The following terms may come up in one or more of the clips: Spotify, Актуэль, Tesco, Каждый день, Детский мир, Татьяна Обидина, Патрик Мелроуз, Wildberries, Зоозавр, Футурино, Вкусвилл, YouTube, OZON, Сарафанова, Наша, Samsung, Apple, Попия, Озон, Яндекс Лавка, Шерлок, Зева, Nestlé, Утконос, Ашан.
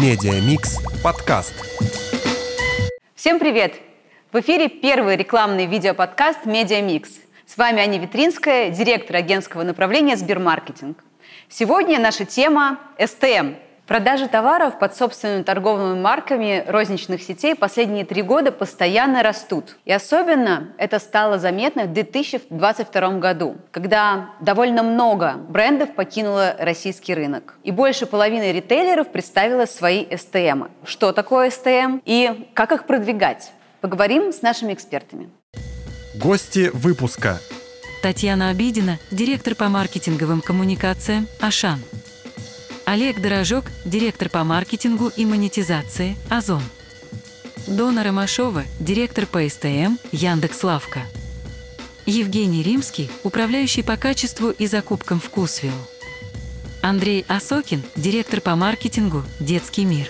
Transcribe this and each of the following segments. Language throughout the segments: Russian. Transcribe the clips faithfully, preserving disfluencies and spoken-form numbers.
Медиамикс подкаст. Всем привет! В эфире первый рекламный видеоподкаст Медиамикс. С вами Аня Витринская, директор агентского направления Сбермаркетинг. Сегодня наша тема эс тэ эм. Продажи товаров под собственными торговыми марками розничных сетей последние три года постоянно растут. И особенно это стало заметно в две тысячи двадцать втором году, когда довольно много брендов покинуло российский рынок. И больше половины ритейлеров представило свои эс тэ эм. Что такое эс тэ эм и как их продвигать? Поговорим с нашими экспертами. Гости выпуска. Татьяна Обидина, директор по маркетинговым коммуникациям «Ашан». Олег Дорожок, директор по маркетингу и монетизации «Озон». Дона Ромашова, директор по эс тэ эм «Яндекс Лавка». Евгений Римский, управляющий по качеству и закупкам «Вкусвилл». Андрей Осокин, директор по маркетингу «Детский мир».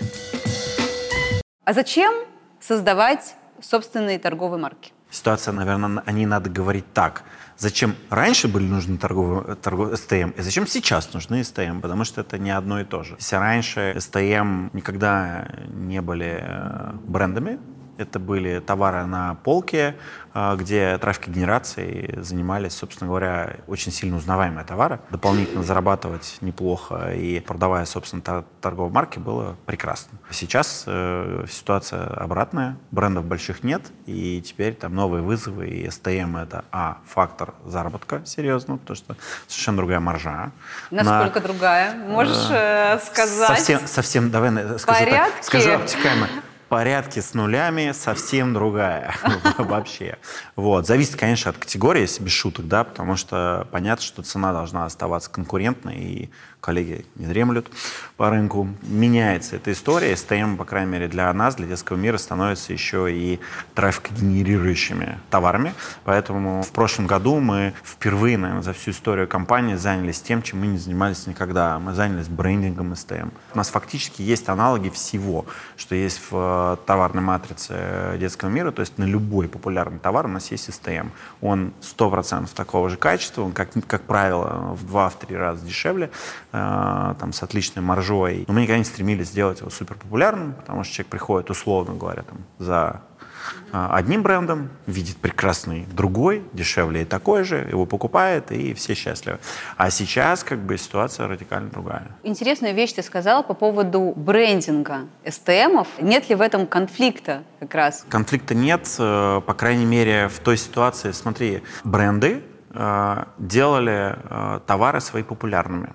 А зачем создавать собственные торговые марки? Ситуация, наверное, о ней надо говорить так. Зачем раньше были нужны торговые, торговые эс тэ эм, и зачем сейчас нужны эс тэ эм, потому что это не одно и то же. Если раньше эс тэ эм никогда не были брендами, это были товары на полке, где трафик-генерацией занимались, собственно говоря, очень сильно узнаваемые товары. Дополнительно зарабатывать неплохо и продавая, собственно, торговые марки было прекрасно. Сейчас э, ситуация обратная, брендов больших нет, и теперь там новые вызовы, и эс тэ эм — это, а, фактор заработка, серьезно, потому что совершенно другая маржа. Насколько на, другая? Можешь э, сказать? Совсем, совсем, давай скажу так, скажу обтекаемо. Порядки с нулями совсем другая вообще. Вот. Зависит, конечно, от категории, если без шуток, да, потому что понятно, что цена должна оставаться конкурентной, и коллеги не дремлют по рынку. Меняется эта история, эс тэ эм, по крайней мере, для нас, для детского мира, становится еще и трафик-генерирующими товарами. Поэтому в прошлом году мы впервые, наверное, за всю историю компании занялись тем, чем мы не занимались никогда. Мы занялись брендингом эс тэ эм. У нас фактически есть аналоги всего, что есть в товарной матрицы детского мира, то есть на любой популярный товар у нас есть эс тэ эм. Он сто процентов такого же качества, он, как, как правило, в два-три раза дешевле, э, там, с отличной маржой. Но мы никогда не стремились сделать его суперпопулярным, потому что человек приходит, условно говоря, там, за э, одним брендом, видит прекрасный другой, дешевле и такой же, его покупает, и все счастливы. А сейчас как бы ситуация радикально другая. Интересную вещь ты сказала по поводу брендинга эс тэ эм-ов. Нет ли в этом конфликта как раз? Конфликта нет, по крайней мере, в той ситуации. Смотри, бренды э, делали э, товары свои популярными.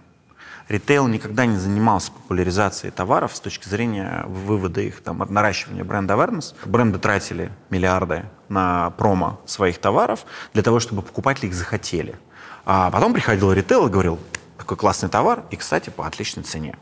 Ритейл никогда не занимался популяризацией товаров с точки зрения вывода их, там, наращивания бренд-авернес. Бренды тратили миллиарды на промо своих товаров для того, чтобы покупатели их захотели. А потом приходил ритейл и говорил, такой классный товар и, кстати, по отличной цене.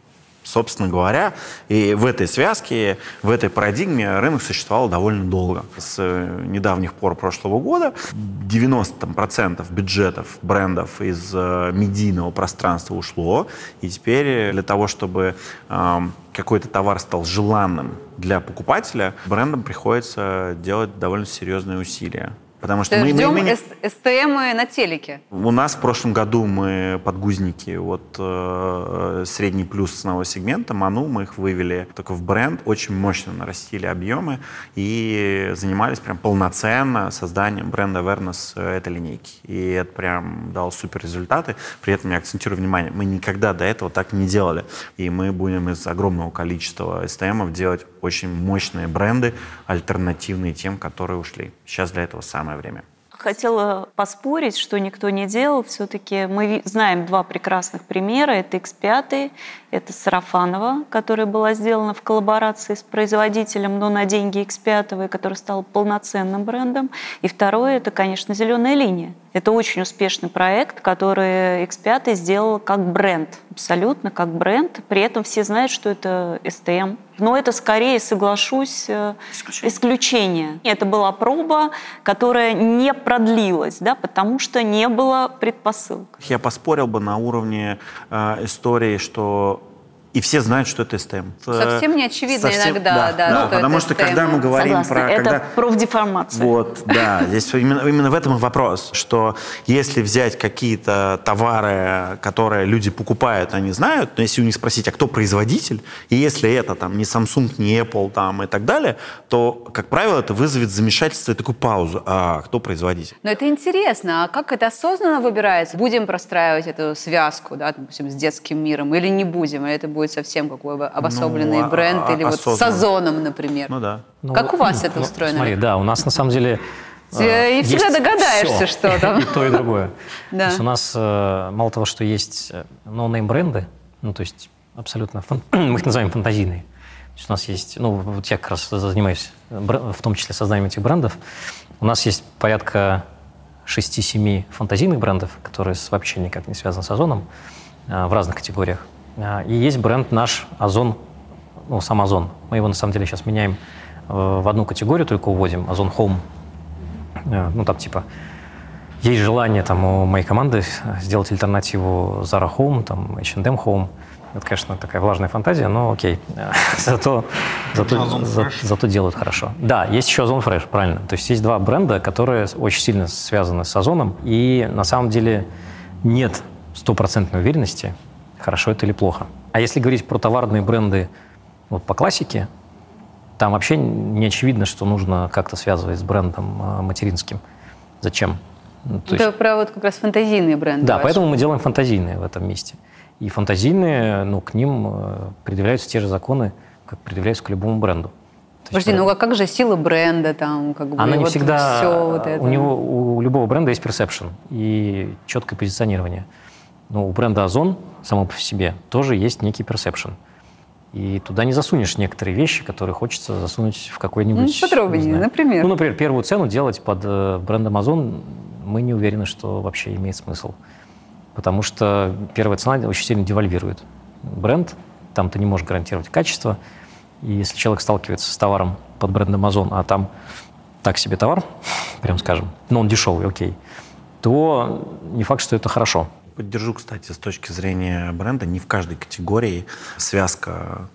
Собственно говоря, и в этой связке, в этой парадигме рынок существовал довольно долго. С недавних пор прошлого года девяносто процентов бюджетов брендов из медийного пространства ушло, и теперь для того, чтобы э, какой-то товар стал желанным для покупателя, брендам приходится делать довольно серьезные усилия. Потому что мы ждем имени... эс тэ эм на телеке. У нас в прошлом году мы подгузники, вот э, средний плюс ценового сегмента, Ману, мы их вывели только в бренд, очень мощно нарастили объемы и занимались прям полноценно созданием бренда awareness этой линейки. И это прям дало супер результаты. При этом я акцентирую внимание, мы никогда до этого так не делали. И мы будем из огромного количества эс тэ эм-ов делать очень мощные бренды, альтернативные тем, которые ушли. Сейчас для этого самое время. Хотела поспорить, что никто не делал. Все-таки мы знаем два прекрасных примера. Это икс пять, это Сарафанова, которая была сделана в коллаборации с производителем, но на деньги икс пять, который стал полноценным брендом. И второе, это, конечно, «Зеленая линия». Это очень успешный проект, который икс пять сделал как бренд. Абсолютно как бренд. При этом все знают, что это эс тэ эм. Но это скорее, соглашусь, исключение. исключение. Это была проба, которая не продлилась, да, потому что не было предпосылок. Я поспорил бы на уровне э, истории, что и все знают, что это СТМ. Совсем не очевидно Совсем... иногда, да, да, да, что потому это что СТМ. Когда мы говорим Согласна, про... Это когда... профдеформация. Вот, да, здесь именно, именно в этом и вопрос, что если взять какие-то товары, которые люди покупают, они знают, но если у них спросить, а кто производитель, и если это там не Samsung, не Apple там, и так далее, то, как правило, это вызовет замешательство и такую паузу. А кто производитель? Но это интересно, а как это осознанно выбирается? Будем простраивать эту связку, да, допустим, с детским миром, или не будем, или это будет совсем какой-то обособленный ну, бренд, а, или осознанно. Вот с Озоном, например. Ну да. Ну, как у вас ну, это ну, устроено? Смотри, да, у нас на самом деле... И всегда догадаешься, все. Что там. И то, и другое. Да. То есть у нас мало того, что есть ноунейм-бренды, ну то есть абсолютно, фан... мы их называем фантазийные. То есть у нас есть, ну вот я как раз занимаюсь в том числе созданием этих брендов, у нас есть порядка шести-семи фантазийных брендов, которые вообще никак не связаны с Озоном, в разных категориях. И есть бренд наш Озон, ну сам Озон. Мы его на самом деле сейчас меняем в одну категорию, только уводим, Озон Хоум. Ну, там, типа, есть желание там, у моей команды сделать альтернативу Zara Home, там, эйч энд эм Home. Это, конечно, такая влажная фантазия, но окей. зато, зато, за, зато делают хорошо. Да, есть еще Озон Фреш, правильно. То есть есть два бренда, которые очень сильно связаны с Озоном. И на самом деле нет стопроцентной уверенности, хорошо это или плохо. А если говорить про товарные бренды вот, по классике, там вообще не очевидно, что нужно как-то связывать с брендом материнским. Зачем? То это есть... про вот как раз фантазийные бренды. Да, ваши. Поэтому мы делаем фантазийные в этом месте. И фантазийные, ну, к ним предъявляются те же законы, как предъявляются к любому бренду. Подожди, ну а как же сила бренда там? Как бы, она не вот всегда... Все вот это. У, него, у любого бренда есть персепшн и четкое позиционирование. Но у бренда Озон само по себе тоже есть некий персепшн. И туда не засунешь некоторые вещи, которые хочется засунуть в какой-нибудь... Ну, подробнее, например. Ну, например, первую цену делать под брендом Озон мы не уверены, что вообще имеет смысл. Потому что первая цена очень сильно девальвирует бренд. Там ты не можешь гарантировать качество. И если человек сталкивается с товаром под брендом Озон, а там так себе товар, прям скажем, но он дешевый, окей, то не факт, что это хорошо. Поддержу, кстати, с точки зрения бренда. Не в каждой категории связка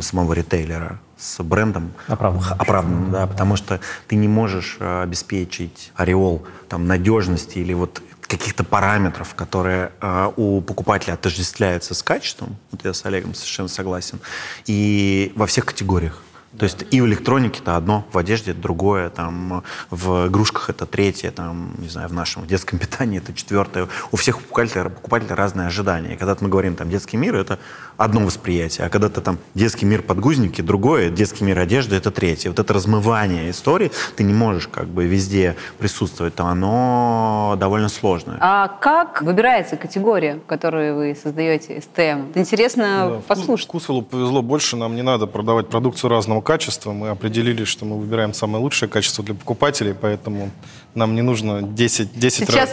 самого ритейлера с брендом оправданно. оправданно да, да. Потому что ты не можешь обеспечить ореол там, надежности или вот каких-то параметров, которые э, у покупателя отождествляются с качеством. Вот я с Олегом совершенно согласен. И во всех категориях. То есть и в электронике это одно, в одежде это другое, там, в игрушках это третье, там, не знаю, в нашем в детском питании это четвертое. У всех покупателей, покупателей разные ожидания. Когда мы говорим там детский мир, это одно восприятие, а когда-то там детский мир подгузники, другое, детский мир одежды, это третье. Вот это размывание истории, ты не можешь как бы везде присутствовать, там, оно довольно сложное. А как выбирается категория, которую вы создаете, СТМ? Интересно да, послушать. Вкусвиллу повезло больше, нам не надо продавать продукцию разного качества. Мы определили, что мы выбираем самое лучшее качество для покупателей, поэтому нам не нужно десять, десять, раз,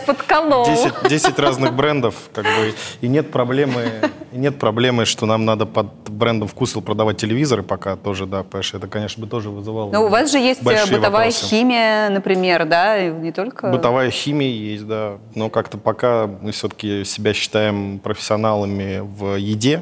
десять, десять разных брендов. Как бы, и, нет проблемы, и нет проблемы, что нам надо под брендом Вкусвилл продавать телевизоры пока тоже, да, потому что это, конечно, бы тоже вызывало большие вопросы. Но у вас же есть бытовая вопросы. Химия, например, да? И не только... Бытовая химия есть, да. Но как-то пока мы все-таки себя считаем профессионалами в еде,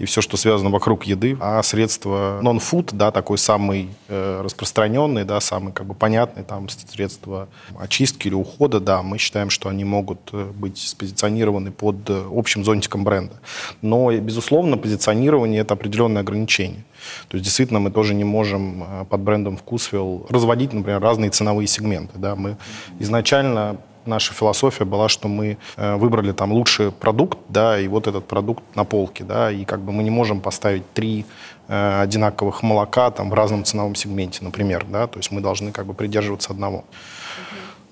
и все, что связано вокруг еды. А средства нон-фуд, да, такой самый э, распространенный, да, самый как бы понятный, там, средства очистки или ухода, да, мы считаем, что они могут быть спозиционированы под общим зонтиком бренда. Но, безусловно, позиционирование – это определенное ограничение. То есть, действительно, мы тоже не можем под брендом Вкусвилл разводить, например, разные ценовые сегменты, да. Мы изначально... Наша философия была, что мы выбрали там лучший продукт, да, и вот этот продукт на полке, да, и как бы мы не можем поставить три э, одинаковых молока там в разном ценовом сегменте, например, да, то есть мы должны как бы придерживаться одного.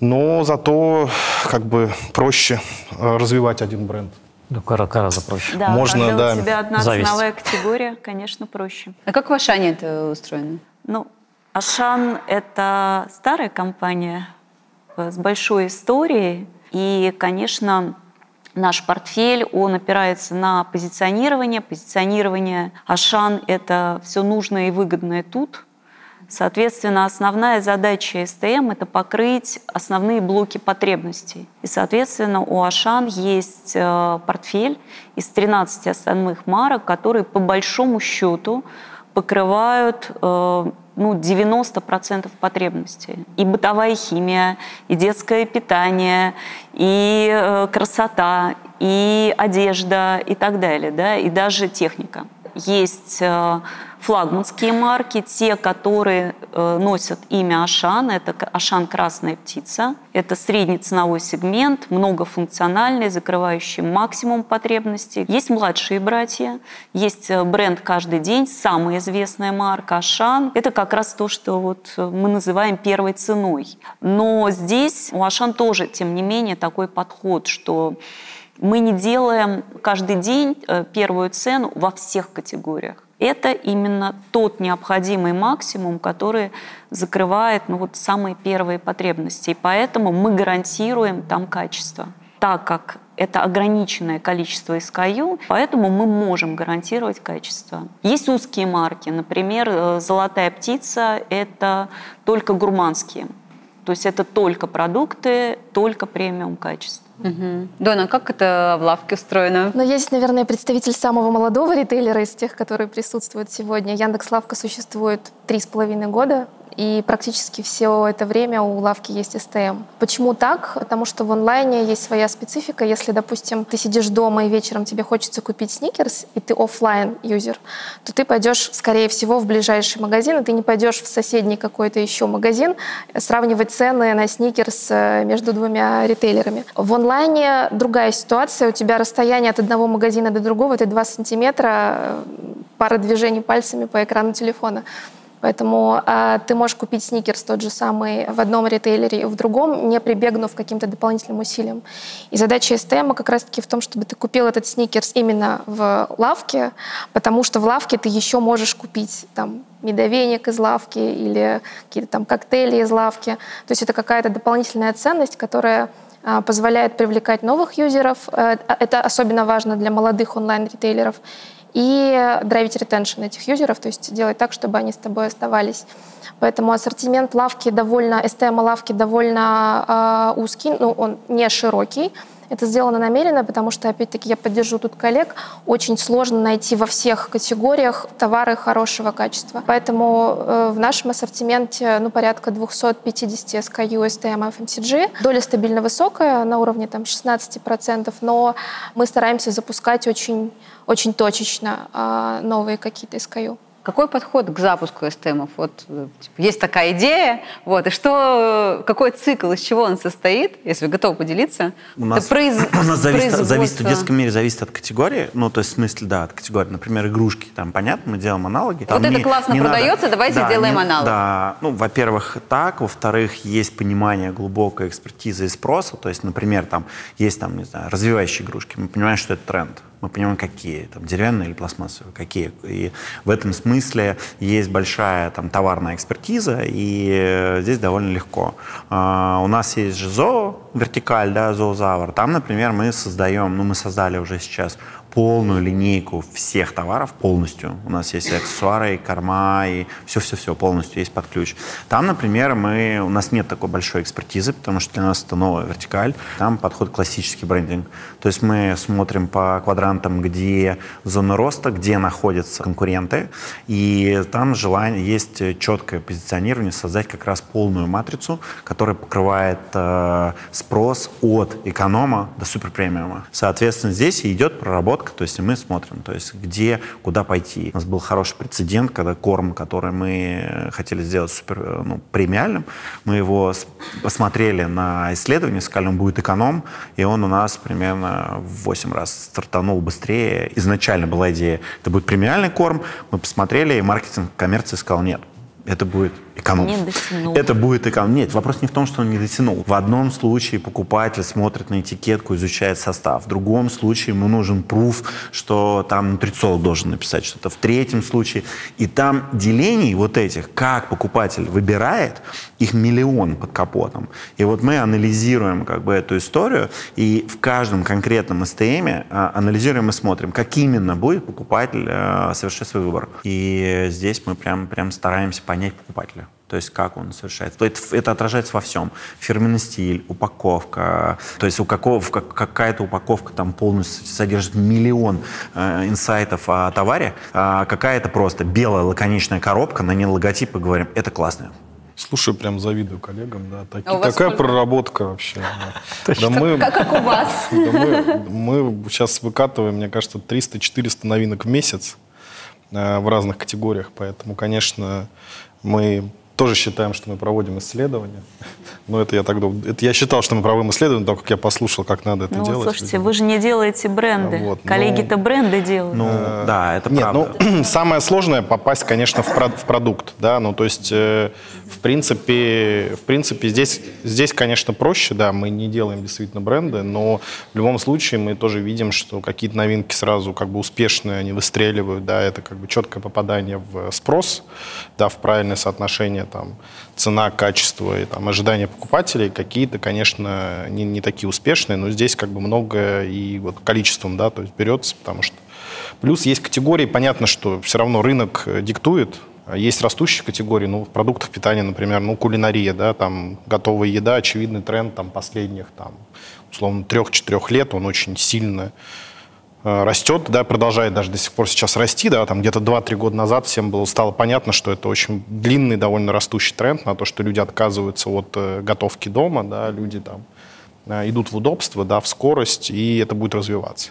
Но зато как бы проще развивать один бренд. Ну, гораздо проще. Да, можно, когда да, у тебя одна зависть. Ценовая категория, конечно, проще. А как в Ашане это устроено? Ну, Ашан – это старая компания, с большой историей. И, конечно, наш портфель, он опирается на позиционирование. Позиционирование Ашан – это все нужное и выгодное тут. Соответственно, основная задача эс тэ эм – это покрыть основные блоки потребностей. И, соответственно, у Ашан есть портфель из тринадцати основных марок, которые по большому счету покрывают ну, девяносто процентов потребностей. И бытовая химия, и детское питание, и красота, и одежда, и так далее, да, и даже техника. Есть флагманские марки, те, которые носят имя Ашан. Это Ашан «Красная птица». Это средний ценовой сегмент, многофункциональный, закрывающий максимум потребностей. Есть младшие братья, есть бренд «Каждый день», самая известная марка Ашан. Это как раз то, что вот мы называем первой ценой. Но здесь у Ашан тоже, тем не менее, такой подход, что мы не делаем каждый день первую цену во всех категориях. Это именно тот необходимый максимум, который закрывает ну, вот, самые первые потребности. И поэтому мы гарантируем там качество. Так как это ограниченное количество эс кей ю, поэтому мы можем гарантировать качество. Есть узкие марки, например, «Золотая птица» — это только гурманские. То есть это только продукты, только премиум качество. Угу. Дона, как это в лавке устроено? Ну, есть, наверное, представитель самого молодого ритейлера из тех, которые присутствуют сегодня. Яндекс Лавка существует три с половиной года, и практически все это время у лавки есть эс тэ эм. Почему так? Потому что в онлайне есть своя специфика. Если, допустим, ты сидишь дома и вечером тебе хочется купить сникерс, и ты офлайн-юзер, то ты пойдешь, скорее всего, в ближайший магазин, и ты не пойдешь в соседний какой-то еще магазин сравнивать цены на сникерс между двумя ритейлерами. В онлайне другая ситуация. У тебя расстояние от одного магазина до другого — это два сантиметра, пара движений пальцами по экрану телефона. Поэтому э, ты можешь купить сникерс тот же самый в одном ритейлере и в другом, не прибегнув к каким-то дополнительным усилиям. И задача эс тэ эм как раз-таки в том, чтобы ты купил этот сникерс именно в лавке, потому что в лавке ты еще можешь купить там медовеник из лавки или какие-то там коктейли из лавки. То есть это какая-то дополнительная ценность, которая позволяет привлекать новых юзеров. Это особенно важно для молодых онлайн-ритейлеров. И драйвить ретеншн этих юзеров, то есть делать так, чтобы они с тобой оставались. Поэтому ассортимент лавки довольно, эс тэ эм-лавки довольно э, узкий, ну, он не широкий. Это сделано намеренно, потому что, опять-таки, я поддержу тут коллег, очень сложно найти во всех категориях товары хорошего качества. Поэтому э, в нашем ассортименте ну, порядка двести пятьдесят эс кей ю, эс тэ эм, эф эм си джи. Доля стабильно высокая, на уровне там, шестнадцать процентов, но мы стараемся запускать очень, очень точечно э, новые какие-то эс кей ю. Какой подход к запуску эс тэ эм-ов? Вот, типа, есть такая идея, вот, и что, какой цикл, из чего он состоит, если вы готовы поделиться? У нас, произ... у нас зависит, зависит в детском мире зависит от категории, ну, то есть в смысле, да, от категории. Например, игрушки, там, понятно, мы делаем аналоги. Там вот не, это классно продается, надо, давайте да, сделаем не, аналог. Да, ну, во-первых, так, во-вторых, есть понимание глубокой экспертизы и спроса, то есть, например, там, есть, там, не знаю, развивающие игрушки, мы понимаем, что это тренд. Мы понимаем, какие, там, деревянные или пластмассовые, какие. И в этом смысле есть большая там, товарная экспертиза, и здесь довольно легко. А, у нас есть же зоо, вертикаль, да, зоозавр. Там, например, мы создаем, ну, мы создали уже сейчас полную линейку всех товаров полностью. У нас есть и аксессуары, и корма, и все-все-все полностью есть под ключ. Там, например, мы, у нас нет такой большой экспертизы, потому что для нас это новая вертикаль. Там подход классический брендинг. То есть мы смотрим по квадрантам, где зона роста, где находятся конкуренты, и там желание, есть четкое позиционирование, создать как раз полную матрицу, которая покрывает э, спрос от эконома до суперпремиума. Соответственно, здесь идет проработка. То есть мы смотрим, то есть где, куда пойти. У нас был хороший прецедент, когда корм, который мы хотели сделать супер, ну, премиальным, мы его посмотрели на исследование, сказали, он будет эконом, и он у нас примерно в восемь раз стартанул быстрее. Изначально была идея, это будет премиальный корм, мы посмотрели, и маркетинг коммерции сказал, нет, это будет эконом. Не дотянул. Это будет эконом. Нет, вопрос не в том, что он не дотянул. В одном случае покупатель смотрит на этикетку, изучает состав. В другом случае ему нужен пруф, что там нутрициолог должен написать что-то. В третьем случае. И там делений вот этих, как покупатель выбирает, их миллион под капотом. И вот мы анализируем как бы эту историю, и в каждом конкретном эс тэ эме анализируем и смотрим, как именно будет покупатель совершать свой выбор. И здесь мы прям, прям стараемся понять покупателя. То есть как он совершает. Это, это отражается во всем. Фирменный стиль, упаковка. То есть у какого, как, какая-то упаковка там полностью содержит миллион э, инсайтов о товаре, а какая-то просто белая лаконичная коробка, на ней логотип, и говорим, это классно. Слушай, прям завидую коллегам, да. Так, а такая сколько? Проработка вообще. Да. Да мы, как, как у вас. Да мы, мы сейчас выкатываем, мне кажется, триста-четыреста новинок в месяц э, в разных категориях. Поэтому, конечно, мы тоже считаем, что мы проводим исследования. Но это я так думал. Это я считал, что мы проводим исследования, так как я послушал, как надо это ну, делать. Ну, слушайте, вы же не делаете бренды. Вот, коллеги-то ну, бренды делают. Ну, э, да, это нет, правда. Ну, самое сложное попасть, конечно, в, про- в продукт. Да? Ну, то есть, э, в принципе, в принципе здесь, здесь, конечно, проще. Да, мы не делаем действительно бренды, но в любом случае мы тоже видим, что какие-то новинки сразу как бы успешные, они выстреливают. Да? Это как бы четкое попадание в спрос, да, в правильное соотношение там, цена, качество и там, ожидания покупателей, какие-то, конечно, не, не такие успешные, но здесь как бы много и вот количеством, да, то есть берется, потому что... Плюс есть категории, понятно, что все равно рынок диктует, есть растущие категории, ну, в продуктах питания, например, ну, кулинария, да, там, готовая еда, очевидный тренд, там, последних, там, условно, трех-четырех лет, он очень сильно... растет, да, продолжает даже до сих пор сейчас расти, да, там где-то два-три года назад всем было, стало понятно, что это очень длинный, довольно растущий тренд на то, что люди отказываются от готовки дома, да, люди там идут в удобство, да, в скорость, и это будет развиваться.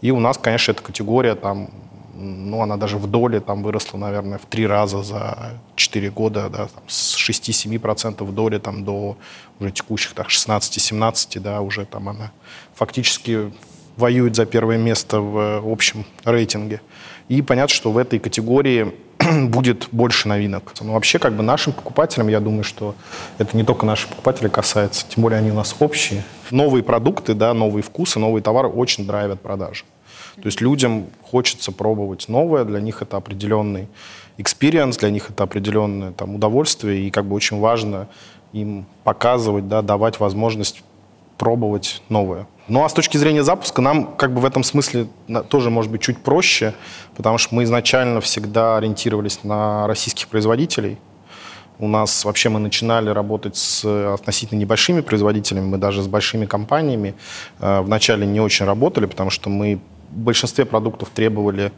И у нас, конечно, эта категория там, ну, она даже в доле там выросла, наверное, в три раза за четыре года, да, там, с шести-семи процентов в доле там до уже текущих, так, шестнадцати-семнадцати, да, уже там она фактически... воюют за первое место в общем рейтинге. И понятно, что в этой категории будет больше новинок. Но вообще, как бы нашим покупателям, я думаю, что это не только наши покупатели касается, тем более они у нас общие. Новые продукты, да, новые вкусы, новые товары очень драйвят продажи. То есть людям хочется пробовать новое, для них это определенный экспириенс, для них это определенное там, удовольствие, и как бы очень важно им показывать, да, давать возможность пробовать новое. Ну а с точки зрения запуска нам как бы в этом смысле тоже может быть чуть проще, потому что мы изначально всегда ориентировались на российских производителей. У нас вообще мы начинали работать с относительно небольшими производителями, мы даже с большими компаниями э, вначале не очень работали, потому что мы в большинстве продуктов требовали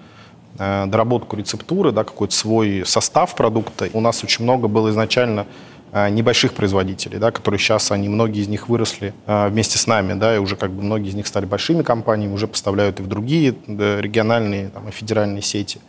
э, доработку рецептуры, да, какой-то свой состав продукта. У нас очень много было изначально небольших производителей, да, которые сейчас, они, многие из них выросли а, вместе с нами, да, и уже как бы многие из них стали большими компаниями, уже поставляют и в другие да, региональные там, и федеральные сети.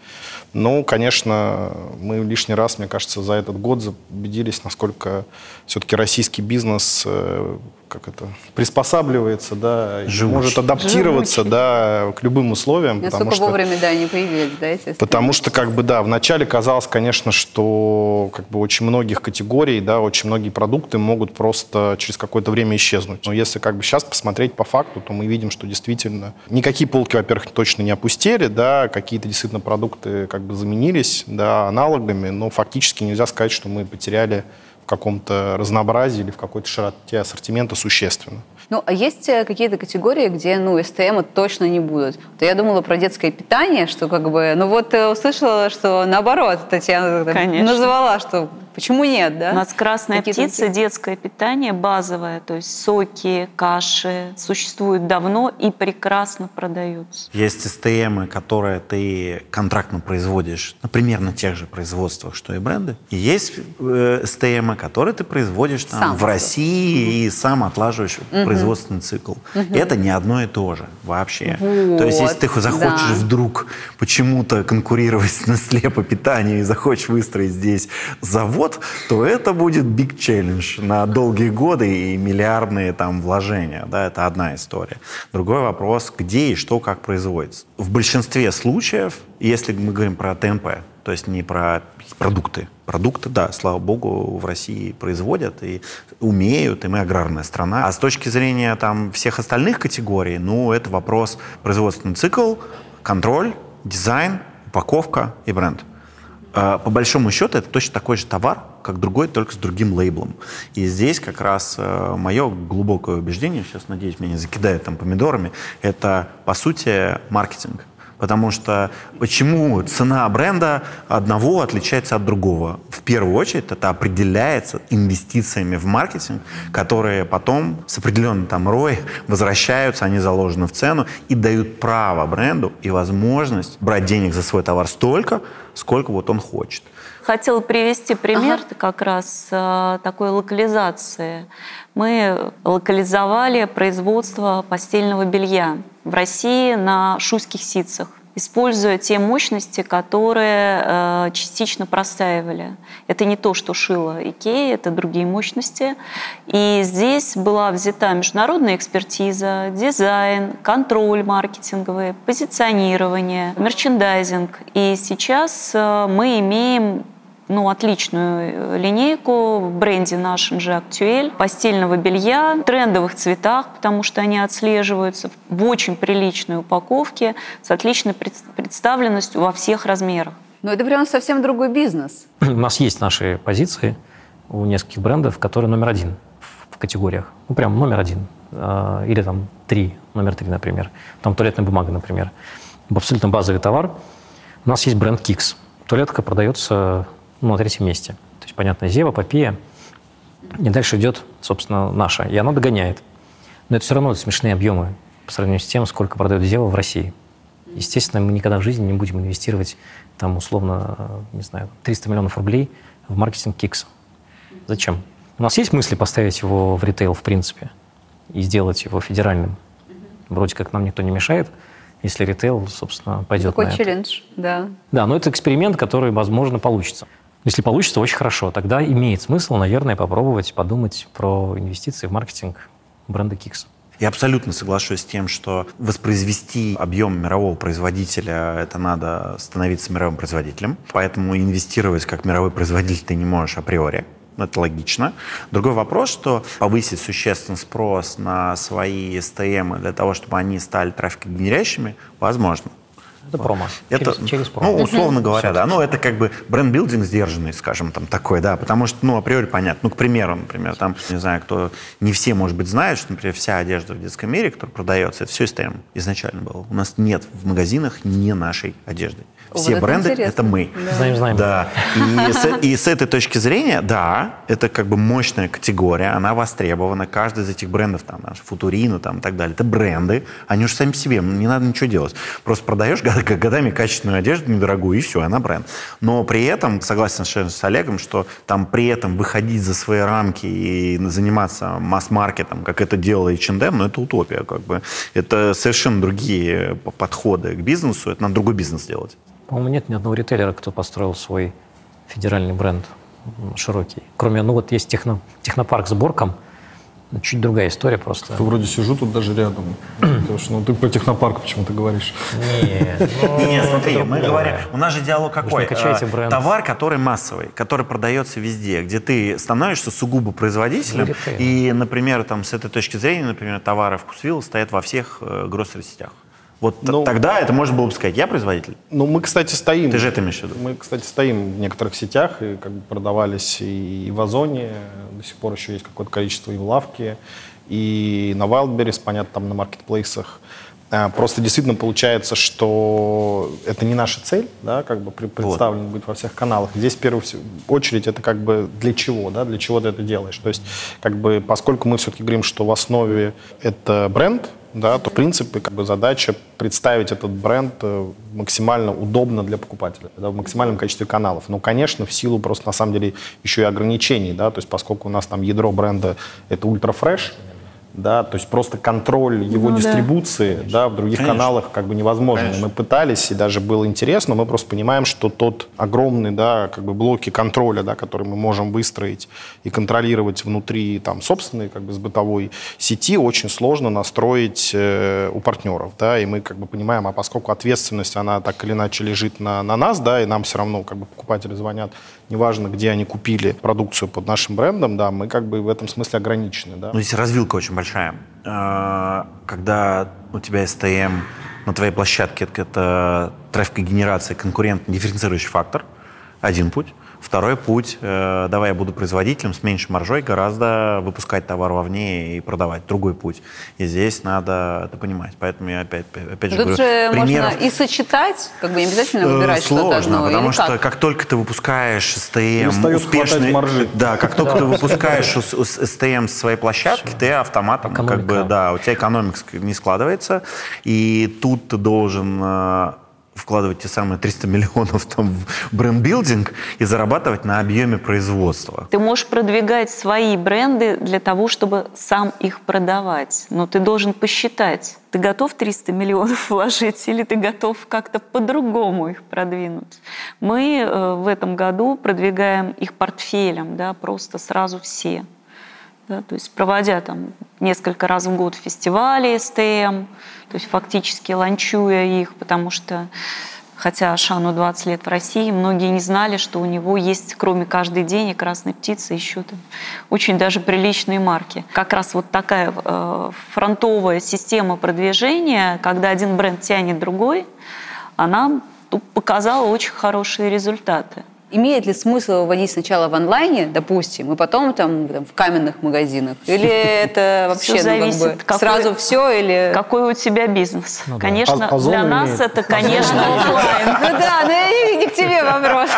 Но, конечно, мы лишний раз, мне кажется, за этот год убедились, насколько все-таки российский бизнес э, как это, приспосабливается, да, может адаптироваться, Живучий. да, к любым условиям. Насколько потому, вовремя, что, да, не появились, да, эти Потому что, как бы, да, вначале казалось, конечно, что, как бы, очень многих категорий, да, очень многие продукты могут просто через какое-то время исчезнуть. Но если, как бы, сейчас посмотреть по факту, то мы видим, что действительно никакие полки, во-первых, точно не опустели, да, какие-то действительно продукты, как бы, заменились, да, аналогами, но фактически нельзя сказать, что мы потеряли в каком-то разнообразии или в какой-то широте ассортимента существенно. Ну, а есть какие-то категории, где, ну, эс тэ эма точно не будут? То я думала про детское питание, что как бы... Ну, вот услышала, что наоборот, Татьяна Конечно. назвала, что почему нет, да? У нас красная Какие-то птица, такие? детское питание базовое, то есть соки, каши существуют давно и прекрасно продаются. Есть эс тэ эмы, которые ты контрактно производишь, например, на тех же производствах, что и бренды. И есть эс тэ эмы, которые ты производишь там, сам в России mm-hmm. и сам отлаживаешь mm-hmm. производственный цикл. Mm-hmm. Это не одно и то же вообще. Вот, то есть если ты захочешь да. вдруг почему-то конкурировать с Nestlé по питанию и захочешь выстроить здесь завод, то это будет big challenge на долгие годы и миллиардные там вложения. Да, это одна история. Другой вопрос, где и что, как производится. В большинстве случаев, если мы говорим про тэ эм пэ, То есть не про продукты. Продукты, да, слава богу, в России производят и умеют, и мы аграрная страна. А с точки зрения там, всех остальных категорий, ну, это вопрос производственный цикл, контроль, дизайн, упаковка и бренд. По большому счету это точно такой же товар, как другой, только с другим лейблом. И здесь как раз мое глубокое убеждение, сейчас, надеюсь, меня не закидают там помидорами, это, по сути, маркетинг. Потому что почему цена бренда одного отличается от другого? В первую очередь это определяется инвестициями в маркетинг, которые потом с определенным там рой возвращаются, они заложены в цену и дают право бренду и возможность брать денег за свой товар столько, сколько вот он хочет. Хотела привести пример ага. как раз э, такой локализации. Мы локализовали производство постельного белья в России на шуйских ситцах, используя те мощности, которые э, частично простаивали. Это не то, что шила Икея, это другие мощности. И здесь была взята международная экспертиза, дизайн, контроль маркетинговый, позиционирование, мерчендайзинг. И сейчас э, мы имеем ну, отличную линейку в бренде нашем же «Актуэль» постельного белья в трендовых цветах, потому что они отслеживаются в очень приличной упаковке с отличной представленностью во всех размерах. Но это прям совсем другой бизнес. У нас есть наши позиции у нескольких брендов, которые номер один в категориях. Ну, прям номер один. Или там три, номер три, например. Там туалетная бумага, например. Абсолютно базовый товар. У нас есть бренд «Кикс». Туалетка продается... Ну, на третьем месте. То есть, понятно, Зева, Попия. И дальше идет, собственно, Наша. И она догоняет. Но это все равно смешные объемы по сравнению с тем, сколько продает Зева в России. Естественно, мы никогда в жизни не будем инвестировать, там, условно, не знаю, триста миллионов рублей в маркетинг Кикса. Зачем? У нас есть мысли поставить его в ритейл, в принципе, и сделать его федеральным. Вроде как нам никто не мешает, если ритейл, собственно, пойдет на это. Такой челлендж, да. Да, но это эксперимент, который, возможно, получится. Если получится, очень хорошо. Тогда имеет смысл, наверное, попробовать подумать про инвестиции в маркетинг бренда Kix. Я абсолютно соглашусь с тем, что воспроизвести объем мирового производителя, это надо становиться мировым производителем. Поэтому инвестировать как мировой производитель ты не можешь априори. Это логично. Другой вопрос, что повысить существенный спрос на свои эс тэ эм для того, чтобы они стали трафикогенерящими, возможно. Это промо. Это, через, через промо. Ну, условно говоря, да. Ну, это как бы бренд-билдинг сдержанный, скажем, там такой, да, потому что, ну, априори понятно. Ну, к примеру, например, там, не знаю, кто, не все, может быть, знают, что, например, вся одежда в детском мире, которая продается, это все эс тэ эм изначально было. У нас нет в магазинах ни нашей одежды. Все вот бренды — это мы. Да. Знаем, знаем. Да. И с, и с этой точки зрения, да, это как бы мощная категория, она востребована. Каждый из этих брендов, там, наш Футурино, там, и так далее, это бренды, они уж сами по себе, не надо ничего делать. Просто продаешь годами качественную одежду, недорогую, и все, она бренд. Но при этом, согласен с Олегом, что там при этом выходить за свои рамки и заниматься масс-маркетом, как это делала эйч энд эм, ну, это утопия, как бы. Это совершенно другие подходы к бизнесу, это надо другой бизнес делать. По-моему, нет ни одного ритейлера, кто построил свой федеральный бренд широкий. Кроме, ну, вот есть техно, технопарк с Борком, чуть другая история просто. Я вроде сижу тут даже рядом. Потому что ну, ты про технопарк почему-то говоришь. Нет, Нет, смотри, мы говорим, у нас же диалог какой? Товар, который массовый, который продается везде, где ты становишься сугубо производителем. И, например, там с этой точки зрения, например, товары Вкусвилл стоят во всех гроссер-сетях. Вот ну, тогда это можно было бы сказать, я производитель. Ну, мы, кстати, стоим. Ты же это имеешь в виду? Мы, кстати, стоим в некоторых сетях, и как бы продавались и в Озоне, до сих пор еще есть какое-то количество и в Лавке, и на Wildberries, понятно, там на маркетплейсах. Просто действительно получается, что это не наша цель, да, как бы представлено вот. Быть во всех каналах. Здесь в первую очередь это как бы для чего, да, для чего ты это делаешь. То есть, как бы, поскольку мы все-таки говорим, что в основе это бренд, да, то в принципе как бы задача представить этот бренд максимально удобно для покупателя, да, в максимальном количестве каналов. Но, конечно, в силу просто на самом деле еще и ограничений, да, то есть поскольку у нас там ядро бренда это ультрафреш, да, то есть просто контроль его ну, дистрибуции, да. Да, в других Конечно. каналах как бы невозможно. Конечно. Мы пытались, и даже было интересно, мы просто понимаем, что тот огромный, да, как бы блоки контроля, да, который мы можем выстроить и контролировать внутри там собственной как бы с бытовой сети, очень сложно настроить э, у партнеров, да, и мы как бы понимаем, а поскольку ответственность она так или иначе лежит на, на нас, да, и нам все равно как бы покупатели звонят, неважно, где они купили продукцию под нашим брендом, да, мы как бы в этом смысле ограничены, да. Ну, здесь развилка очень большая. Когда у тебя эс тэ эм на твоей площадке, это трафикогенерация, конкурентный дифференцирующий фактор, один путь. Второй путь, давай я буду производителем с меньшей маржой, гораздо выпускать товар вовне и продавать. Другой путь. И здесь надо это понимать. Поэтому я опять, опять же говорю, примеров... Можно и сочетать, как бы не обязательно выбирать что-то одно. Сложно, потому что как? как только ты выпускаешь эс тэ эм успешный... Да, как только ты выпускаешь эс тэ эм с своей площадки, ты автоматом, как бы, да, у тебя экономикс не складывается, и тут ты должен... вкладывать те самые триста миллионов там, в брендбилдинг и зарабатывать на объеме производства. Ты можешь продвигать свои бренды для того, чтобы сам их продавать. Но ты должен посчитать, ты готов триста миллионов вложить или ты готов как-то по-другому их продвинуть. Мы в этом году продвигаем их портфелем, да, просто сразу все. Да, то есть проводя там несколько раз в год фестивали эс тэ эм, то есть фактически ланчуя их, потому что, хотя Ашану двадцать лет в России, многие не знали, что у него есть, кроме «Каждый день» и «Красной птицы», еще там очень даже приличные марки. Как раз вот такая э, фронтовая система продвижения, когда один бренд тянет другой, она показала очень хорошие результаты. Имеет ли смысл вводить сначала в онлайне, допустим, и потом там, там в каменных магазинах? Или это вообще все зависит, ну, как бы, какой, сразу все? Или... Какой у тебя бизнес? Ну, конечно, а, для нас имеет. Это, конечно, офлайн. Ну да, ну не к тебе вопрос.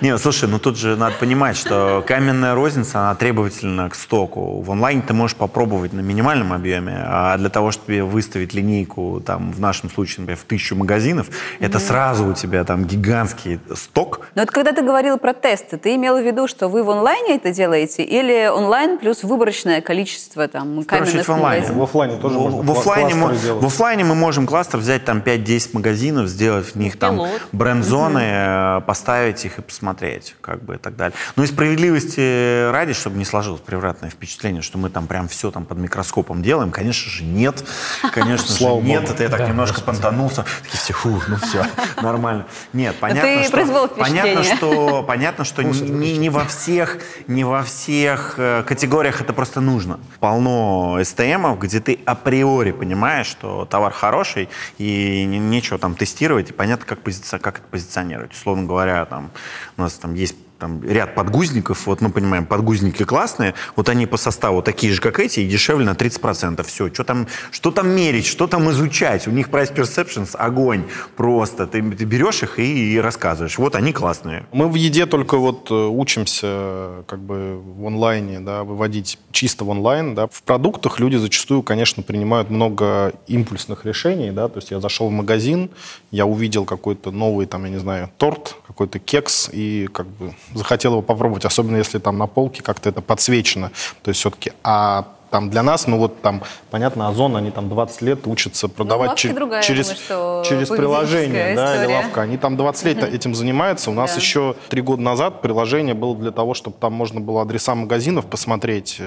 Не, слушай, ну тут же надо понимать, что каменная розница, она требовательна к стоку. В онлайне ты можешь попробовать на минимальном объеме, а для того, чтобы выставить линейку, там, в нашем случае, например, в тысячу магазинов, это сразу у тебя там гигантские стоки. Но вот когда ты говорил про тесты, ты имел в виду, что вы в онлайне это делаете или онлайн плюс выборочное количество там, каменных магазинов? В офлайне тоже в, можно в офлайне кластеры делать. В офлайне мы можем кластер взять там пять-десять магазинов, сделать в них там Пилот. бренд-зоны, mm-hmm. поставить их и посмотреть, как бы и так далее. Ну и справедливости ради, чтобы не сложилось превратное впечатление, что мы там прям все там под микроскопом делаем, конечно же нет. Конечно же нет. Это я так немножко понтанулся. Такие все, фу, ну все, нормально. Нет, понятно, что... Понятно, что, понятно, что не, не, во всех, не во всех категориях это просто нужно. Полно эс тэ эмов, где ты априори понимаешь, что товар хороший, и нечего там тестировать, и понятно, как, пози- как это позиционировать. Условно говоря, там, у нас там есть там, ряд подгузников, вот мы понимаем, подгузники классные, вот они по составу такие же, как эти, и дешевле на тридцать процентов. Все, что там, что там мерить, что там изучать? У них price perceptions огонь просто. Ты, ты берешь их и, и рассказываешь. Вот они классные. Мы в еде только вот учимся как бы в онлайне, да, выводить чисто в онлайн. Да. В продуктах люди зачастую, конечно, принимают много импульсных решений. Да. То есть я зашел в магазин, я увидел какой-то новый, там, я не знаю, торт, какой-то кекс и как бы захотел его попробовать, особенно если там на полке как-то это подсвечено. То есть все-таки... А там для нас, ну вот там, понятно, Озон, они там двадцать лет учатся продавать ну, другая, ч- через, думаю, через приложение, да, или лавка. Они там двадцать лет uh-huh. этим занимаются. У нас да. еще три года назад приложение было для того, чтобы там можно было адреса магазинов посмотреть,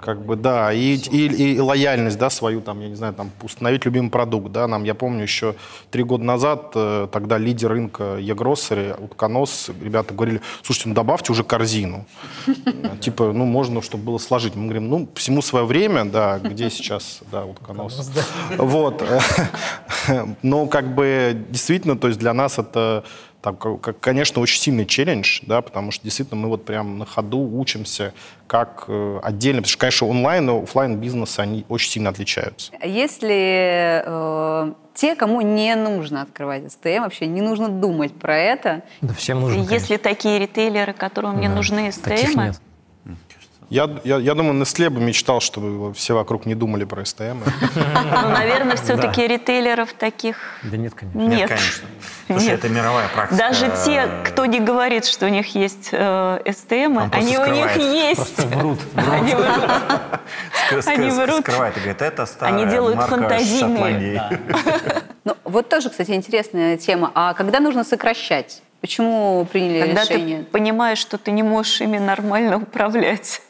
как бы, да, и, и, и, и лояльность, да, свою, там, я не знаю, там, установить любимый продукт, да, нам, я помню, еще три года назад тогда лидер рынка e-grocery, Утконос, ребята говорили, слушайте, ну добавьте уже корзину. Типа, ну можно, чтобы было сложить. Мы говорим, ну, всему свое время, да, где сейчас, да, Утконос. Вот. Но как бы действительно, то есть для нас это, там, как, конечно, очень сильный челлендж, да, потому что действительно мы вот прям на ходу учимся, как э, отдельно, потому что, конечно, онлайн и офлайн бизнесы, они очень сильно отличаются. Если э, те, кому не нужно открывать эс тэ эм, вообще не нужно думать про это. Да всем нужно, конечно. Если такие ритейлеры, которым да. не нужны эс тэ эм... Таких нет. Я, я, я думаю, Nestle бы мечтал, чтобы все вокруг не думали про СТМ. Ну, наверное, все-таки ритейлеров таких... Да нет, конечно. Нет, конечно. Потому что это мировая практика. Даже те, кто не говорит, что у них есть СТМ, они у них есть. Просто врут. Они врут. Скрывают и говорят, это старая марка Шотландии. Вот тоже, кстати, интересная тема. А когда нужно сокращать? Почему приняли когда решение? Когда ты понимаешь, что ты не можешь ими нормально управлять.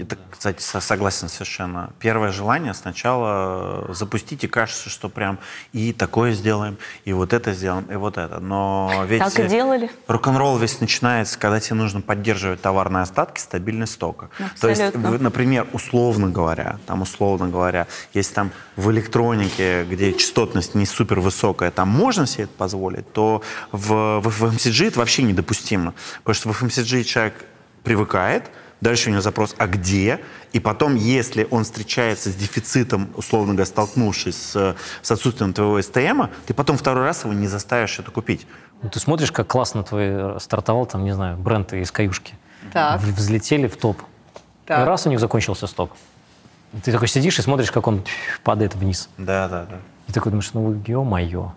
Это, кстати, согласен совершенно. Первое желание сначала запустить, и кажется, что прям и такое сделаем, и вот это сделаем, и вот это. Но ведь так и делали. Рок-н-ролл весь начинается, когда тебе нужно поддерживать товарные остатки, стабильность стока. Абсолютно. То есть, например, условно говоря, там, условно говоря, если там в электронике, где частотность не супер высокая, там можно себе это позволить, то в, в эф эм си джи это вообще недопустимо. Потому что в эф эм си джи человек привыкает, дальше у него запрос «а где?», и потом, если он встречается с дефицитом, условно говоря, столкнувшись с, с отсутствием твоего СТМа, ты потом второй раз его не заставишь это купить. Ну, ты смотришь, как классно твой стартовал, там, не знаю, бренд из каюшки. Так. Взлетели в топ. Так. И раз у них закончился сток. Ты такой сидишь и смотришь, как он падает вниз. Да, да, да. И такой думаешь, ну, ё-моё.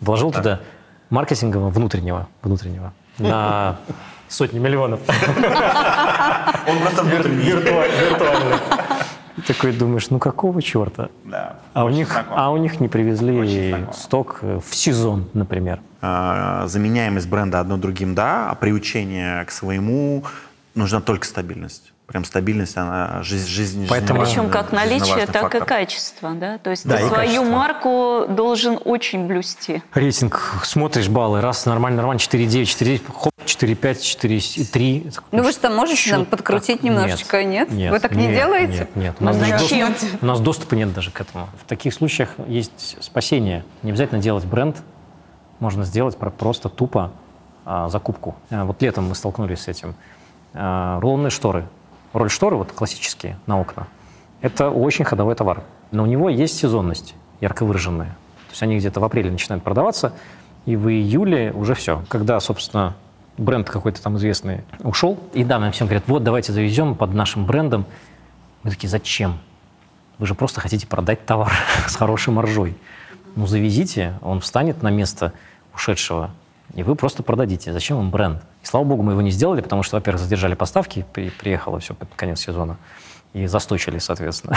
Вложил так. туда маркетингового внутреннего, внутреннего, на... Сотни миллионов. Он просто виртуальный. Такой думаешь, ну какого черта? А у них не привезли сток в сезон, например. Заменяемость бренда одно другим, да, а приучение к своему нужна только стабильность. Прям стабильность, она жизнь, жизнь. Поэтому, причем как наличие, так фактор. И качество, да? То есть да, ты свою качество. Марку должен очень блюсти. Рейтинг, смотришь баллы, раз, нормально, нормально, четыре девять, четыре девять, хоп, четыре пять, четыре три. Ну вы же там можете нам подкрутить немножечко, нет? нет? Вы так нет, не делаете? Нет, нет. У нас, зачем? Доступ, у нас доступа нет даже к этому. В таких случаях есть спасение. Не обязательно делать бренд, можно сделать просто тупо а, закупку. А, вот летом мы столкнулись с этим. А, рулонные шторы. Роль шторы, вот классические, на окна, это очень ходовой товар. Но у него есть сезонность, ярко выраженная. То есть они где-то в апреле начинают продаваться, и в июле уже все. Когда, собственно, бренд какой-то там известный ушел, и да, нам всем говорят, вот, давайте завезем под нашим брендом. Мы такие, зачем? Вы же просто хотите продать товар с хорошей маржой. Ну, завезите, он встанет на место ушедшего, и вы просто продадите. Зачем вам бренд? И, слава богу, мы его не сделали, потому что, во-первых, задержали поставки, при- приехало все под конец сезона, и засточили, соответственно,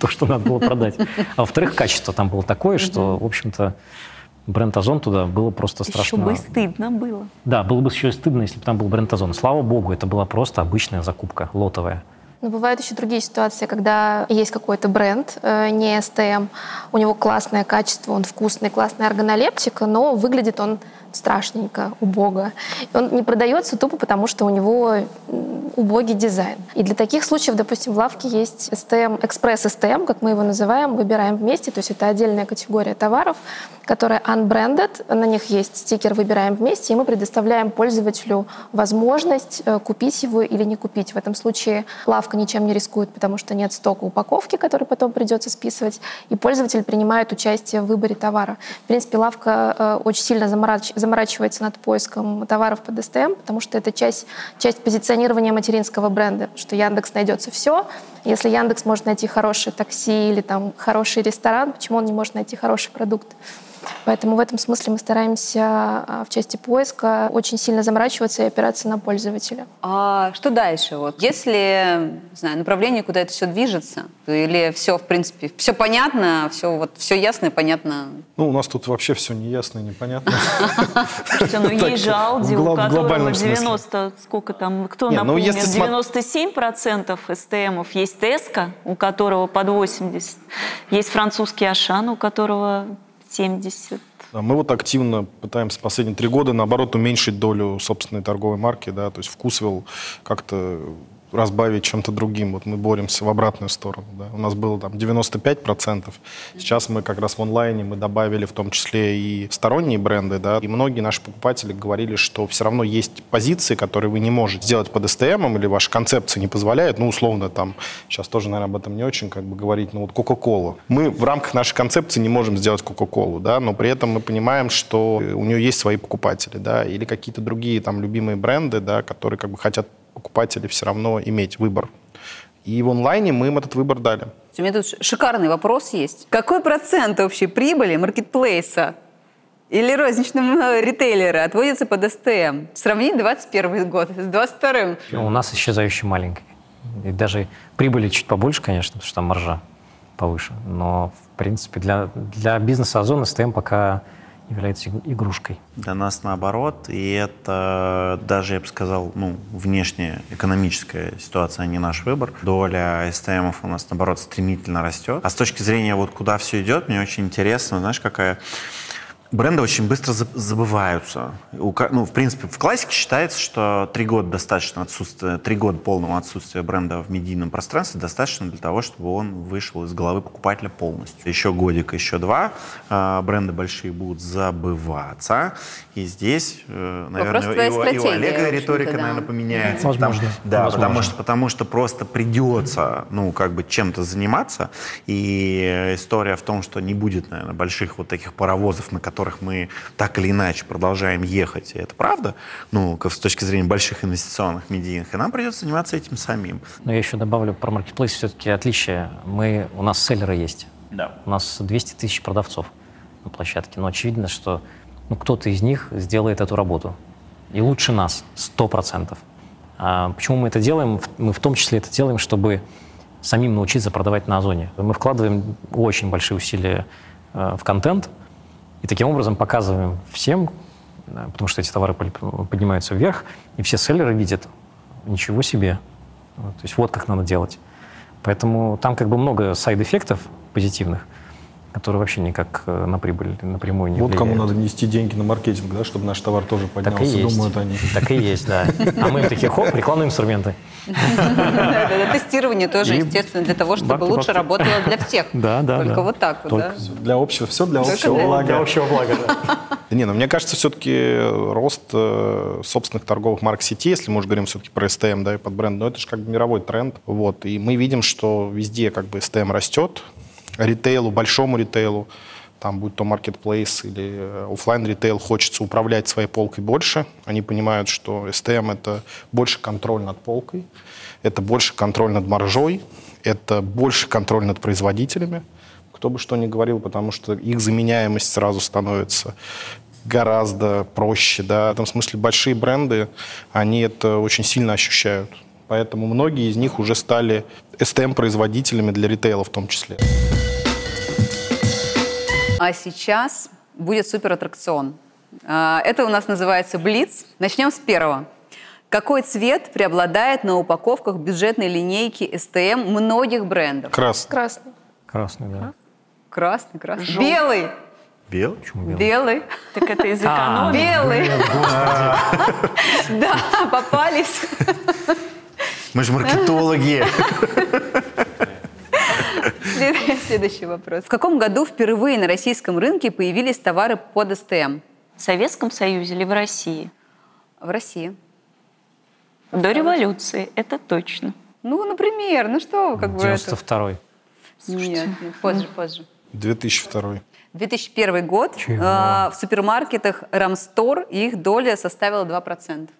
то, что надо было продать. А во-вторых, качество там было такое, что, в общем-то, бренд Озон туда было просто страшно. Еще бы и стыдно было. Да, было бы еще и стыдно, если бы там был бренд Озон. Слава богу, это была просто обычная закупка, лотовая. Но бывают еще другие ситуации, когда есть какой-то бренд, не СТМ, у него классное качество, он вкусный, классная органолептика, но выглядит он страшненько, убого. Он не продается тупо, потому что у него убогий дизайн. И для таких случаев, допустим, в лавке есть СТМ, экспресс-СТМ, как мы его называем, выбираем вместе, то есть это отдельная категория товаров, которые unbranded, на них есть стикер «Выбираем вместе», и мы предоставляем пользователю возможность купить его или не купить. В этом случае лавка ничем не рискует, потому что нет стока упаковки, который потом придется списывать, и пользователь принимает участие в выборе товара. В принципе, лавка очень сильно заморачивается заморачивается над поиском товаров под СТМ, потому что это часть, часть позиционирования материнского бренда, что Яндекс найдется все. Если Яндекс может найти хорошее такси или там хороший ресторан, почему он не может найти хороший продукт? Поэтому в этом смысле мы стараемся в части поиска очень сильно заморачиваться и опираться на пользователя. А что дальше? Вот, если, не знаю, направление, куда это все движется, или все, в принципе, все понятно, все, вот, все ясно и понятно? Ну, у нас тут вообще все неясно и непонятно. Слушайте, ну есть же Audi, у которого девяносто, сколько там, кто напомнит, девяносто семь процентов СТМов, есть Tesco, у которого под восемьдесят, есть французский Ашан, у которого... семьдесят. Мы вот активно пытаемся последние три года, наоборот, уменьшить долю собственной торговой марки, да, то есть Вкусвилл как-то разбавить чем-то другим. Вот мы боремся в обратную сторону, да. У нас было там девяносто пять процентов. Сейчас мы как раз в онлайне мы добавили в том числе и сторонние бренды, да. И многие наши покупатели говорили, что все равно есть позиции, которые вы не можете сделать под СТМом или ваша концепция не позволяет. Ну, условно, там, сейчас тоже, наверное, об этом не очень как бы говорить, но вот Кока-Кола. Мы в рамках нашей концепции не можем сделать Кока-Колу, да, но при этом мы понимаем, что у нее есть свои покупатели, да, или какие-то другие там любимые бренды, да, которые как бы хотят покупатели все равно иметь выбор И в онлайне мы им этот выбор дали. У меня тут шикарный вопрос есть. Какой процент общей прибыли маркетплейса или розничного ритейлера отводится под эс тэ эм? Сравнить двадцать первый год с двадцать вторым. У нас исчезающе маленький. И даже прибыли чуть побольше, конечно, потому что там маржа повыше. Но, в принципе, для, для бизнеса Озон эс тэ эм пока является игрушкой. Для нас наоборот. И это даже, я бы сказал, ну, внешняя экономическая ситуация, а не наш выбор. Доля эс тэ эм у нас, наоборот, стремительно растет. А с точки зрения вот куда все идет, мне очень интересно, знаешь, какая... Бренды очень быстро забываются. Ну, в принципе, в классике считается, что три года достаточно отсутствия, три года полного отсутствия бренда в медийном пространстве достаточно для того, чтобы он вышел из головы покупателя полностью. Еще годик, еще два бренды большие будут забываться. И здесь, наверное, и у Олега риторика, да. наверное, поменяется. Возможно. Потому, да, Возможно. Потому, что, потому что просто придется, ну, как бы чем-то заниматься. И история в том, что не будет, наверное, больших вот таких паровозов, на которые мы так или иначе продолжаем ехать, и это правда, ну, с точки зрения больших инвестиционных, медийных, и нам придется заниматься этим самим. Но я еще добавлю про маркетплейс все-таки отличие. Мы, у нас селлеры есть. Да. У нас двести тысяч продавцов на площадке, но очевидно, что ну, кто-то из них сделает эту работу. И лучше нас, сто процентов. А почему мы это делаем? Мы в том числе это делаем, чтобы самим научиться продавать на Озоне. Мы вкладываем очень большие усилия в контент, и таким образом показываем всем, потому что эти товары поднимаются вверх, и все селлеры видят, ничего себе. То есть вот как надо делать. Поэтому там как бы много сайд-эффектов позитивных, которые вообще никак на прибыль напрямую не вот влияют. Вот кому надо нести деньги на маркетинг, да, чтобы наш товар тоже поднялся, так и есть. Думают они. Так и есть, да. А мы им такие, хоп, рекламные инструменты. Тестирование тоже, естественно, для того, чтобы лучше работало для всех. Да, да. Только вот так вот, да? Для общего, все для общего блага. Для общего блага, да. Не, ну мне кажется, все-таки рост собственных торговых марок сети, если мы уже говорим все-таки про эс тэ эм, да, и подбренд, но это же как бы мировой тренд. Вот, и мы видим, что везде как бы эс тэ эм растет, ритейлу, большому ритейлу, там, будь то маркетплейс или офлайн ритейл, хочется управлять своей полкой больше. Они понимают, что эс тэ эм — это больше контроль над полкой, это больше контроль над маржой, это больше контроль над производителями, кто бы что ни говорил, потому что их заменяемость сразу становится гораздо проще. Да? В этом смысле большие бренды, они это очень сильно ощущают. Поэтому многие из них уже стали эс тэ эм-производителями для ритейла в том числе. А сейчас будет суператтракцион. Это у нас называется «Блиц». Начнем с первого. Какой цвет преобладает на упаковках бюджетной линейки эс тэ эм многих брендов? Красный. Красный. Красный, да. Красный, красный. Желтый. Белый. Белый? Почему белый? Белый. Так это из экономики. Белый. Да, попались. Мы же маркетологи. Следующий вопрос. В каком году впервые на российском рынке появились товары под эс тэ эм? В Советском Союзе или в России? В России. До революции, это точно. Ну, например, ну что как бы это? девяносто второй. Нет, позже, позже. две тысячи второй. две тысячи первый год. В супермаркетах Рамстор их доля составила два процента.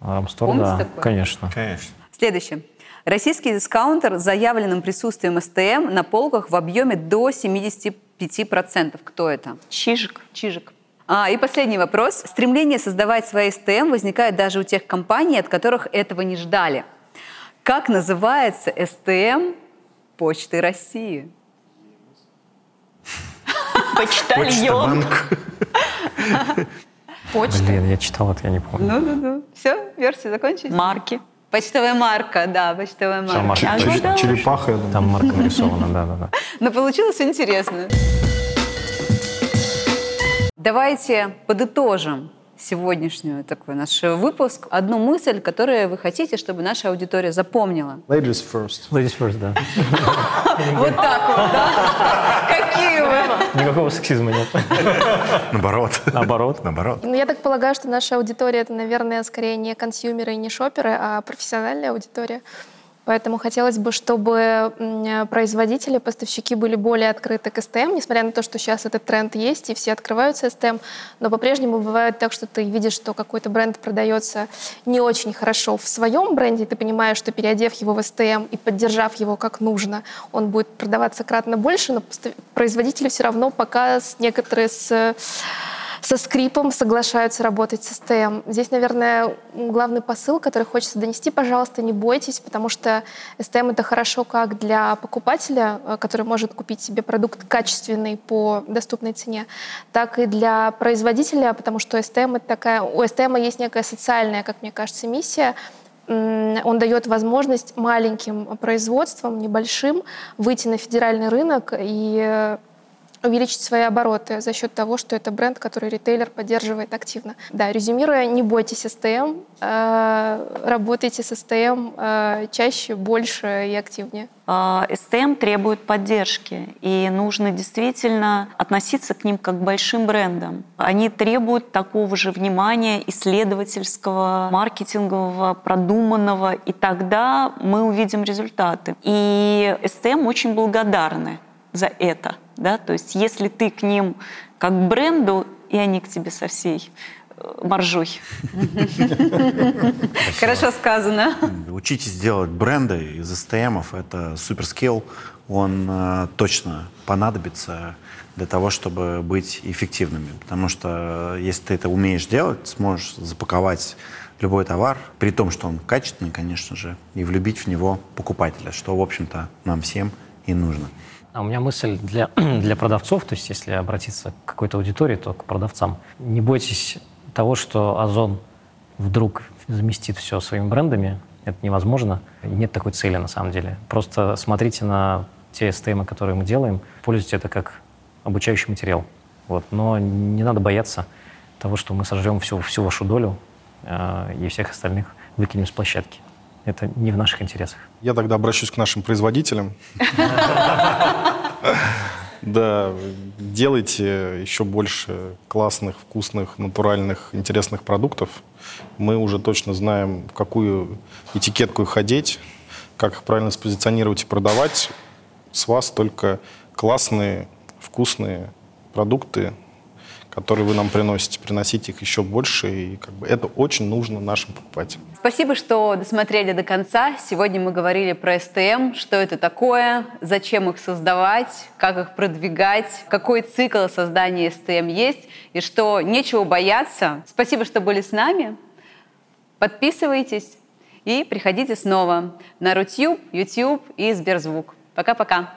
Рамстор, да, конечно. Конечно. Следующее. Российский дискаунтер с заявленным присутствием эс тэ эм на полках в объеме до семьдесят пять процентов. Кто это? Чижик. Чижик. А, и последний вопрос. Стремление создавать свои эс тэ эм возникает даже у тех компаний, от которых этого не ждали. Как называется эс тэ эм Почты России? Почтальон. Почта. Блин, я читал это, я не помню. Ну-ну-ну. Все, версия закончилась? Марки. Почтовая марка, да, почтовая марка. Марка. А Ч- да, черепаха, я думаю. Там марка нарисована, да-да-да. Но получилось интересно. Давайте подытожим сегодняшний такой наш выпуск. Одну мысль, которую вы хотите, чтобы наша аудитория запомнила. Ladies first. Ladies first, да. Вот так вот, да? Какие вы? Никакого сексизма нет. Наоборот. Наоборот. Наоборот. Я так полагаю, что наша аудитория — это, наверное, скорее не консюмеры и не шопперы, а профессиональная аудитория. Поэтому хотелось бы, чтобы производители, поставщики были более открыты к эс тэ эм, несмотря на то, что сейчас этот тренд есть, и все открываются эс тэ эм, но по-прежнему бывает так, что ты видишь, что какой-то бренд продается не очень хорошо в своем бренде, и ты понимаешь, что переодев его в эс тэ эм и поддержав его как нужно, он будет продаваться кратно больше, но производители все равно пока некоторые с... со скрипом соглашаются работать с эс тэ эм. Здесь, наверное, главный посыл, который хочется донести: пожалуйста, не бойтесь, потому что эс тэ эм — это хорошо как для покупателя, который может купить себе продукт качественный по доступной цене, так и для производителя, потому что эс тэ эм — это такая... у эс тэ эм есть некая социальная, как мне кажется, миссия. Он дает возможность маленьким производствам, небольшим, выйти на федеральный рынок и увеличить свои обороты за счет того, что это бренд, который ритейлер поддерживает активно. Да, резюмируя, не бойтесь эс тэ эм, э, работайте с эс тэ эм э, чаще, больше и активнее. эс тэ эм требует поддержки, и нужно действительно относиться к ним как к большим брендам. Они требуют такого же внимания исследовательского, маркетингового, продуманного, и тогда мы увидим результаты. И эс тэ эм очень благодарны за это. Да, то есть если ты к ним как к бренду, и они к тебе со всей маржой. Хорошо сказано. Учитесь делать бренды из эс тэ эмов. Это суперскилл. Он точно понадобится для того, чтобы быть эффективными. Потому что если ты это умеешь делать, сможешь запаковать любой товар, при том, что он качественный, конечно же, и влюбить в него покупателя, что, в общем-то, нам всем и нужно. А у меня мысль для, для продавцов, то есть если обратиться к какой-то аудитории, то к продавцам. Не бойтесь того, что Озон вдруг заместит все своими брендами. Это невозможно. И нет такой цели на самом деле. Просто смотрите на те эс тэ эмы, которые мы делаем, пользуйтесь это как обучающий материал. Вот. Но не надо бояться того, что мы сожрем всю, всю вашу долю э, и всех остальных выкинем с площадки. Это не в наших интересах. Я тогда обращусь к нашим производителям. Да, делайте еще больше классных, вкусных, натуральных, интересных продуктов. Мы уже точно знаем, в какую этикетку их одеть, как их правильно спозиционировать и продавать. С вас только классные, вкусные продукты, которые вы нам приносите, приносите их еще больше, и как бы это очень нужно нашим покупателям. Спасибо, что досмотрели до конца. Сегодня мы говорили про эс тэ эм, что это такое, зачем их создавать, как их продвигать, какой цикл создания эс тэ эм есть, и что нечего бояться. Спасибо, что были с нами. Подписывайтесь и приходите снова на Рутюб, YouTube и Сберзвук. Пока-пока.